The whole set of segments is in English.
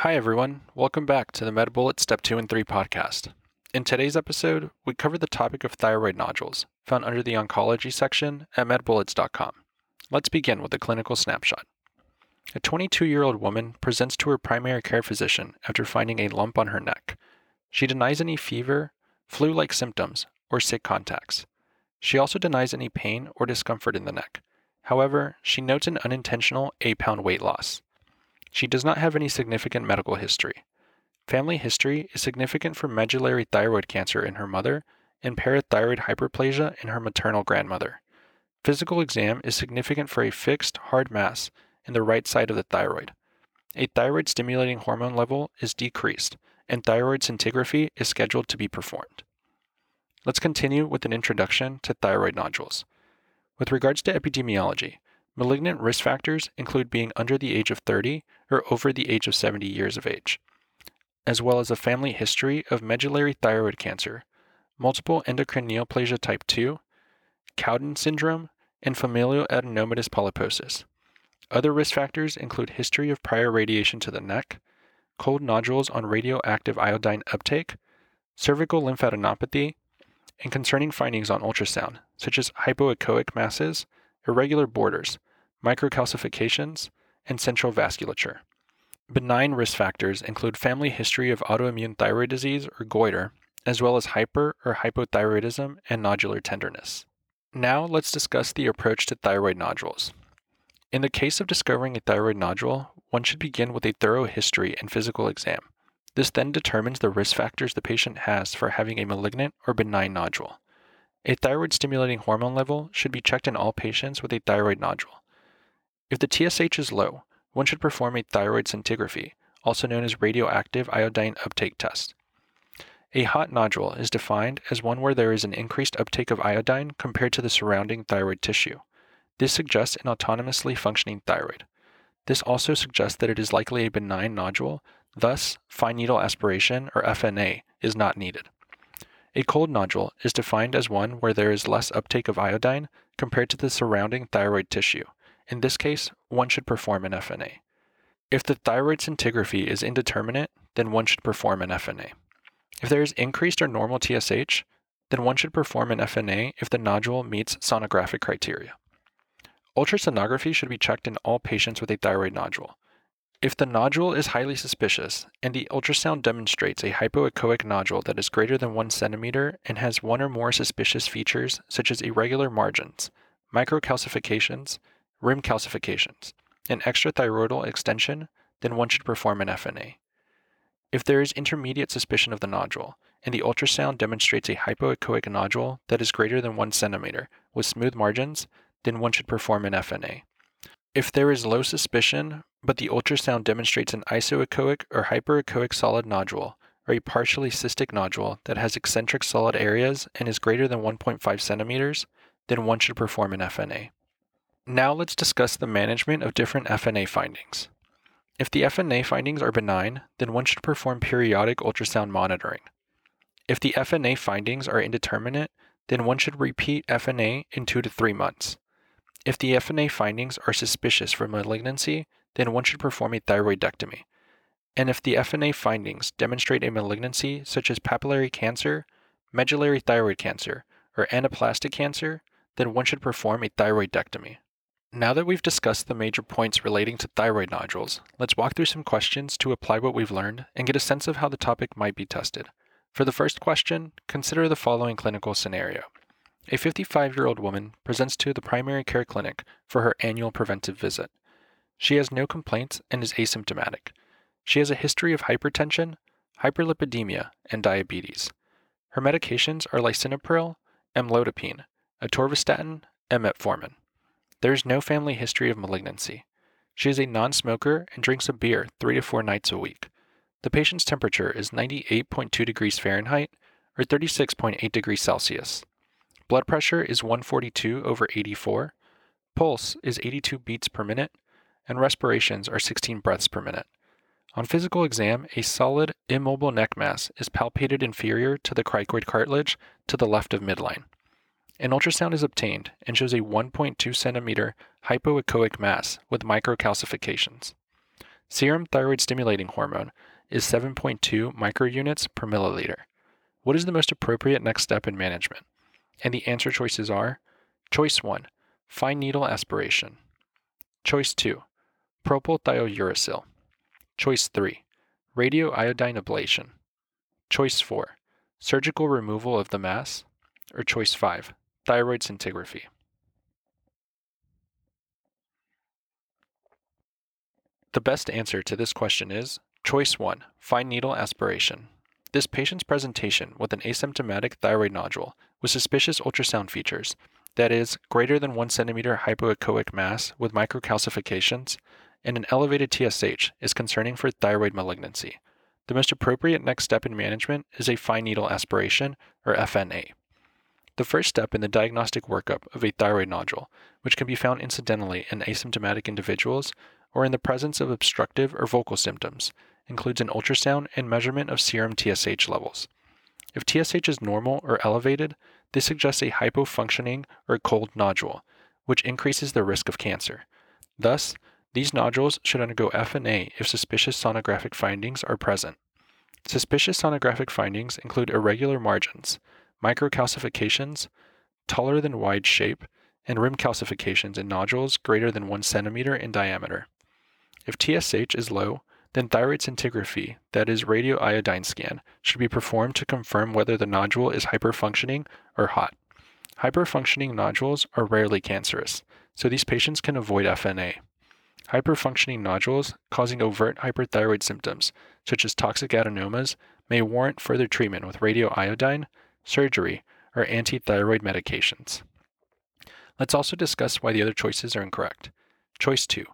Hi everyone, welcome back to the MedBullets Step 2 and 3 podcast. In today's episode, we cover the topic of thyroid nodules, found under the oncology section at medbullets.com. Let's begin with a clinical snapshot. A 22-year-old woman presents to her primary care physician after finding a lump on her neck. She denies any fever, flu-like symptoms, or sick contacts. She also denies any pain or discomfort in the neck. However, she notes an unintentional 8-pound weight loss. She does not have any significant medical history. Family history is significant for medullary thyroid cancer in her mother and parathyroid hyperplasia in her maternal grandmother. Physical exam is significant for a fixed, hard mass in the right side of the thyroid. A thyroid-stimulating hormone level is decreased, and thyroid scintigraphy is scheduled to be performed. Let's continue with an introduction to thyroid nodules. With regards to epidemiology, malignant risk factors include being under the age of 30 or over the age of 70 years of age, as well as a family history of medullary thyroid cancer, multiple endocrine neoplasia type 2, Cowden syndrome, and familial adenomatous polyposis. Other risk factors include history of prior radiation to the neck, cold nodules on radioactive iodine uptake, cervical lymphadenopathy, and concerning findings on ultrasound, such as hypoechoic masses, irregular borders, microcalcifications, and central vasculature. Benign risk factors include family history of autoimmune thyroid disease or goiter, as well as hyper or hypothyroidism and nodular tenderness. Now let's discuss the approach to thyroid nodules. In the case of discovering a thyroid nodule, one should begin with a thorough history and physical exam. This then determines the risk factors the patient has for having a malignant or benign nodule. A thyroid-stimulating hormone level should be checked in all patients with a thyroid nodule. If the TSH is low, one should perform a thyroid scintigraphy, also known as radioactive iodine uptake test. A hot nodule is defined as one where there is an increased uptake of iodine compared to the surrounding thyroid tissue. This suggests an autonomously functioning thyroid. This also suggests that it is likely a benign nodule, thus fine needle aspiration or FNA is not needed. A cold nodule is defined as one where there is less uptake of iodine compared to the surrounding thyroid tissue. In this case, one should perform an FNA. If the thyroid scintigraphy is indeterminate, then one should perform an FNA. If there is increased or normal TSH, then one should perform an FNA if the nodule meets sonographic criteria. Ultrasonography should be checked in all patients with a thyroid nodule. If the nodule is highly suspicious and the ultrasound demonstrates a hypoechoic nodule that is greater than 1 cm and has one or more suspicious features such as irregular margins, microcalcifications, rim calcifications, and extrathyroidal extension, then one should perform an FNA. If there is intermediate suspicion of the nodule and the ultrasound demonstrates a hypoechoic nodule that is greater than 1 cm with smooth margins, then one should perform an FNA. If there is low suspicion, but the ultrasound demonstrates an isoechoic or hyperechoic solid nodule, or a partially cystic nodule that has eccentric solid areas and is greater than 1.5 centimeters, then one should perform an FNA. Now let's discuss the management of different FNA findings. If the FNA findings are benign, then one should perform periodic ultrasound monitoring. If the FNA findings are indeterminate, then one should repeat FNA in 2 to 3 months. If the FNA findings are suspicious for malignancy, then one should perform a thyroidectomy. And if the FNA findings demonstrate a malignancy such as papillary cancer, medullary thyroid cancer, or anaplastic cancer, then one should perform a thyroidectomy. Now that we've discussed the major points relating to thyroid nodules, let's walk through some questions to apply what we've learned and get a sense of how the topic might be tested. For the first question, consider the following clinical scenario. A 55-year-old woman presents to the primary care clinic for her annual preventive visit. She has no complaints and is asymptomatic. She has a history of hypertension, hyperlipidemia, and diabetes. Her medications are lisinopril, amlodipine, atorvastatin, and metformin. There is no family history of malignancy. She is a non-smoker and drinks a beer 3 to 4 nights a week. The patient's temperature is 98.2 degrees Fahrenheit or 36.8 degrees Celsius. Blood pressure is 142/84, pulse is 82 beats per minute, and respirations are 16 breaths per minute. On physical exam, a solid, immobile neck mass is palpated inferior to the cricoid cartilage to the left of midline. An ultrasound is obtained and shows a 1.2 cm hypoechoic mass with microcalcifications. Serum thyroid stimulating hormone is 7.2 microunits per milliliter. What is the most appropriate next step in management? And the answer choices are: Choice 1, fine needle aspiration. Choice 2, propylthiouracil. Choice 3, radioiodine ablation. Choice 4, surgical removal of the mass. Or choice 5, thyroid scintigraphy. The best answer to this question is choice 1, fine needle aspiration. This patient's presentation with an asymptomatic thyroid nodule with suspicious ultrasound features, that is, greater than 1 cm hypoechoic mass with microcalcifications, and an elevated TSH is concerning for thyroid malignancy. The most appropriate next step in management is a fine needle aspiration, or FNA. The first step in the diagnostic workup of a thyroid nodule, which can be found incidentally in asymptomatic individuals or in the presence of obstructive or vocal symptoms, includes an ultrasound and measurement of serum TSH levels. If TSH is normal or elevated, this suggests a hypofunctioning or cold nodule, which increases the risk of cancer. Thus, these nodules should undergo FNA if suspicious sonographic findings are present. Suspicious sonographic findings include irregular margins, microcalcifications, taller than wide shape, and rim calcifications in nodules greater than 1 cm in diameter. If TSH is low, then thyroid scintigraphy, that is radioiodine scan, should be performed to confirm whether the nodule is hyperfunctioning or hot. Hyperfunctioning nodules are rarely cancerous, so these patients can avoid FNA. Hyperfunctioning nodules causing overt hyperthyroid symptoms, such as toxic adenomas, may warrant further treatment with radioiodine, surgery, or antithyroid medications. Let's also discuss why the other choices are incorrect. Choice 2.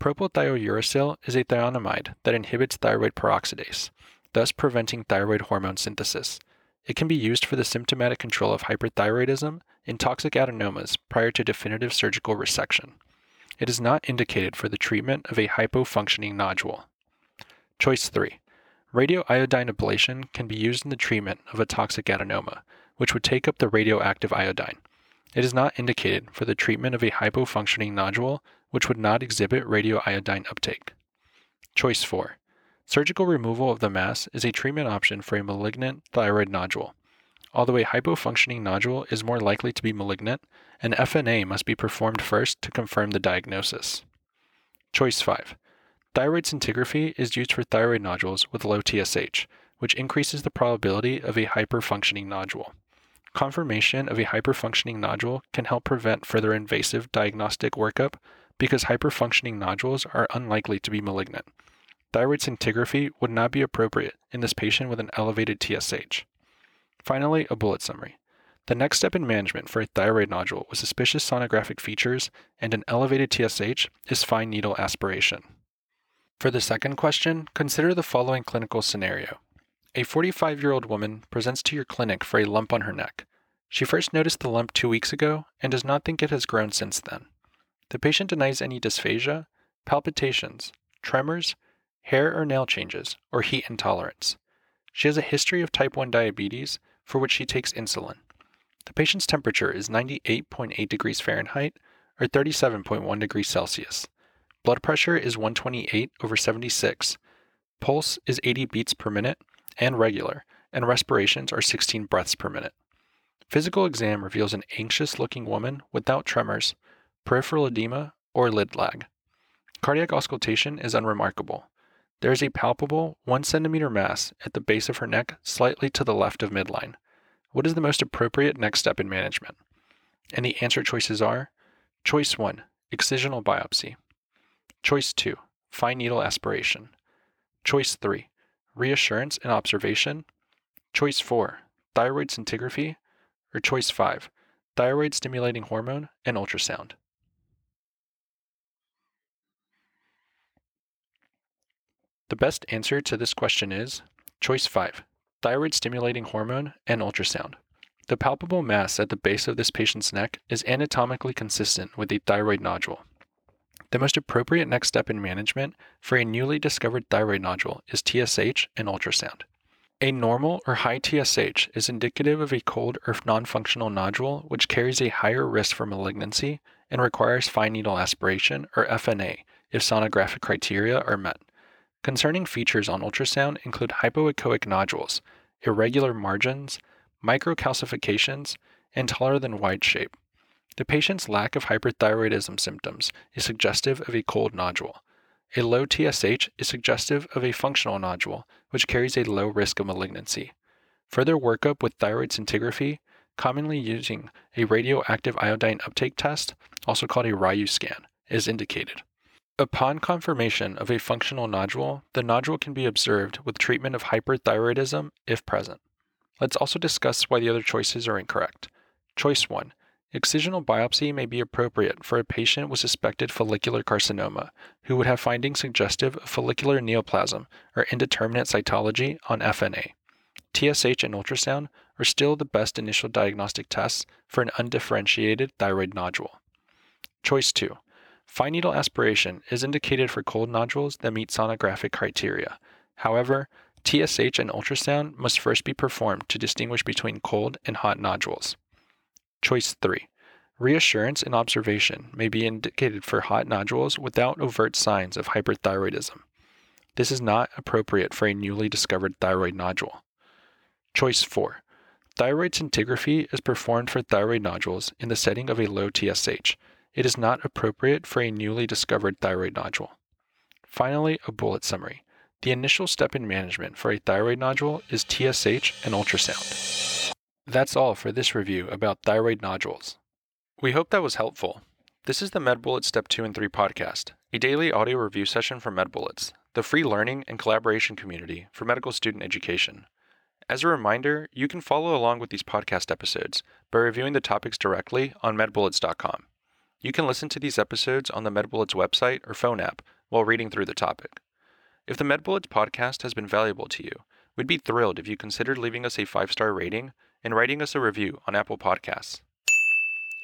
Propylthiouracil is a thionamide that inhibits thyroid peroxidase, thus preventing thyroid hormone synthesis. It can be used for the symptomatic control of hyperthyroidism in toxic adenomas prior to definitive surgical resection. It is not indicated for the treatment of a hypofunctioning nodule. Choice 3. Radioiodine ablation can be used in the treatment of a toxic adenoma, which would take up the radioactive iodine. It is not indicated for the treatment of a hypofunctioning nodule, which would not exhibit radioiodine uptake. Choice 4. Surgical removal of the mass is a treatment option for a malignant thyroid nodule. Although a hypofunctioning nodule is more likely to be malignant, an FNA must be performed first to confirm the diagnosis. Choice 5. Thyroid scintigraphy is used for thyroid nodules with low TSH, which increases the probability of a hyperfunctioning nodule. Confirmation of a hyperfunctioning nodule can help prevent further invasive diagnostic workup because hyperfunctioning nodules are unlikely to be malignant. Thyroid scintigraphy would not be appropriate in this patient with an elevated TSH. Finally, a bullet summary. The next step in management for a thyroid nodule with suspicious sonographic features and an elevated TSH is fine needle aspiration. For the second question, consider the following clinical scenario. A 45-year-old woman presents to your clinic for a lump on her neck. She first noticed the lump 2 weeks ago and does not think it has grown since then. The patient denies any dysphagia, palpitations, tremors, hair or nail changes, or heat intolerance. She has a history of type 1 diabetes, for which she takes insulin. The patient's temperature is 98.8 degrees Fahrenheit or 37.1 degrees Celsius. Blood pressure is 128/76, pulse is 80 beats per minute and regular, and respirations are 16 breaths per minute. Physical exam reveals an anxious-looking woman without tremors, peripheral edema, or lid lag. Cardiac auscultation is unremarkable. There is a palpable 1 cm mass at the base of her neck slightly to the left of midline. What is the most appropriate next step in management? And the answer choices are: Choice 1, excisional biopsy. Choice 2, fine needle aspiration. Choice 3, reassurance and observation. Choice 4, thyroid scintigraphy. Or choice 5, thyroid stimulating hormone and ultrasound. The best answer to this question is choice 5, thyroid stimulating hormone and ultrasound. The palpable mass at the base of this patient's neck is anatomically consistent with a thyroid nodule. The most appropriate next step in management for a newly discovered thyroid nodule is TSH and ultrasound. A normal or high TSH is indicative of a cold or non-functional nodule which carries a higher risk for malignancy and requires fine needle aspiration or FNA if sonographic criteria are met. Concerning features on ultrasound include hypoechoic nodules, irregular margins, microcalcifications, and taller than wide shape. The patient's lack of hyperthyroidism symptoms is suggestive of a cold nodule. A low TSH is suggestive of a functional nodule, which carries a low risk of malignancy. Further workup with thyroid scintigraphy, commonly using a radioactive iodine uptake test, also called a RAIU scan, is indicated. Upon confirmation of a functional nodule, the nodule can be observed with treatment of hyperthyroidism if present. Let's also discuss why the other choices are incorrect. Choice 1. Excisional biopsy may be appropriate for a patient with suspected follicular carcinoma who would have findings suggestive of follicular neoplasm or indeterminate cytology on FNA. TSH and ultrasound are still the best initial diagnostic tests for an undifferentiated thyroid nodule. Choice 2. Fine needle aspiration is indicated for cold nodules that meet sonographic criteria. However, TSH and ultrasound must first be performed to distinguish between cold and hot nodules. Choice 3. Reassurance and observation may be indicated for hot nodules without overt signs of hyperthyroidism. This is not appropriate for a newly discovered thyroid nodule. Choice 4. Thyroid scintigraphy is performed for thyroid nodules in the setting of a low TSH. It is not appropriate for a newly discovered thyroid nodule. Finally, a bullet summary. The initial step in management for a thyroid nodule is TSH and ultrasound. That's all for this review about thyroid nodules. We hope that was helpful. This is the MedBullets Step 2 and 3 podcast, a daily audio review session from MedBullets, the free learning and collaboration community for medical student education. As a reminder, you can follow along with these podcast episodes by reviewing the topics directly on medbullets.com. You can listen to these episodes on the MedBullets website or phone app while reading through the topic. If the MedBullets podcast has been valuable to you, we'd be thrilled if you considered leaving us a 5-star rating and writing us a review on Apple Podcasts.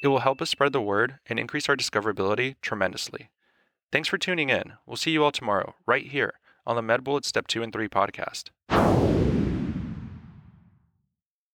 It will help us spread the word and increase our discoverability tremendously. Thanks for tuning in. We'll see you all tomorrow, right here on the MedBullets Step 2 and 3 podcast.